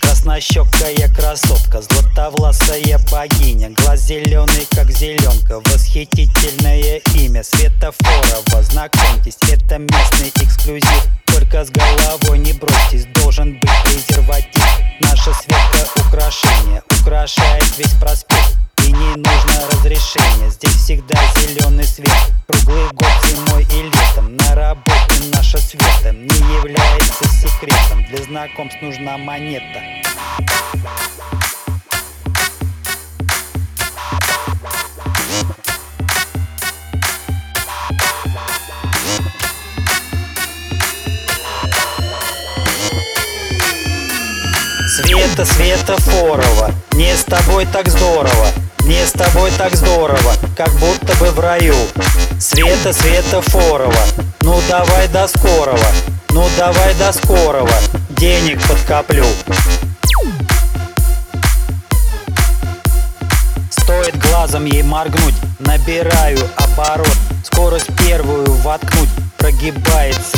Краснощёкая красотка, златовласая богиня, глаз зеленый, как зеленка, восхитительное имя Света Форова. Знакомьтесь, это местный эксклюзив, только с головой не бросьтесь, должен быть презерватив. Наша Света украшение, украшает весь проспект, и не нужно разрешение, здесь всегда зеленый свет. Круглый год, зимой и летом, на работе наша Света не является секретом, для знакомств нужна монета. Света Форова, мне с тобой так здорово, мне с тобой так здорово, как будто бы в раю. Света Форова, ну давай до скорого, ну давай до скорого, денег подкоплю. Стоит глазом ей моргнуть, набираю оборот, скорость первую воткнуть. Прогибается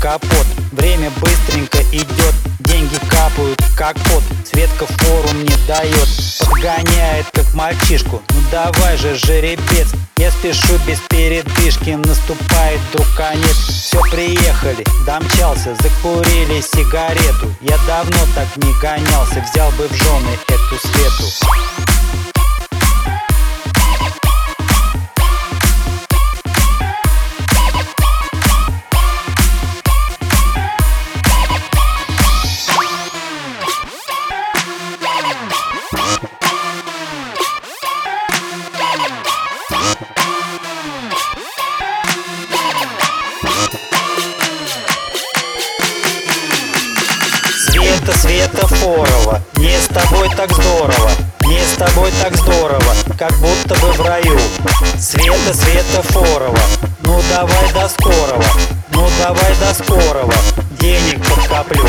капот, время быстренько идет, деньги капают как пот. Светка фору мне дает, подгоняет как мальчишку, ну давай же, жеребец. Я спешу без передышки, наступает вдруг конец. Все, приехали, домчался, закурили сигарету. Я давно так не гонялся, взял бы в жены эту Свету. Света Форова, мне с тобой так здорово, мне с тобой так здорово, как будто бы в раю. Света Форова, ну давай до скорого, ну давай до скорого, денег подкоплю.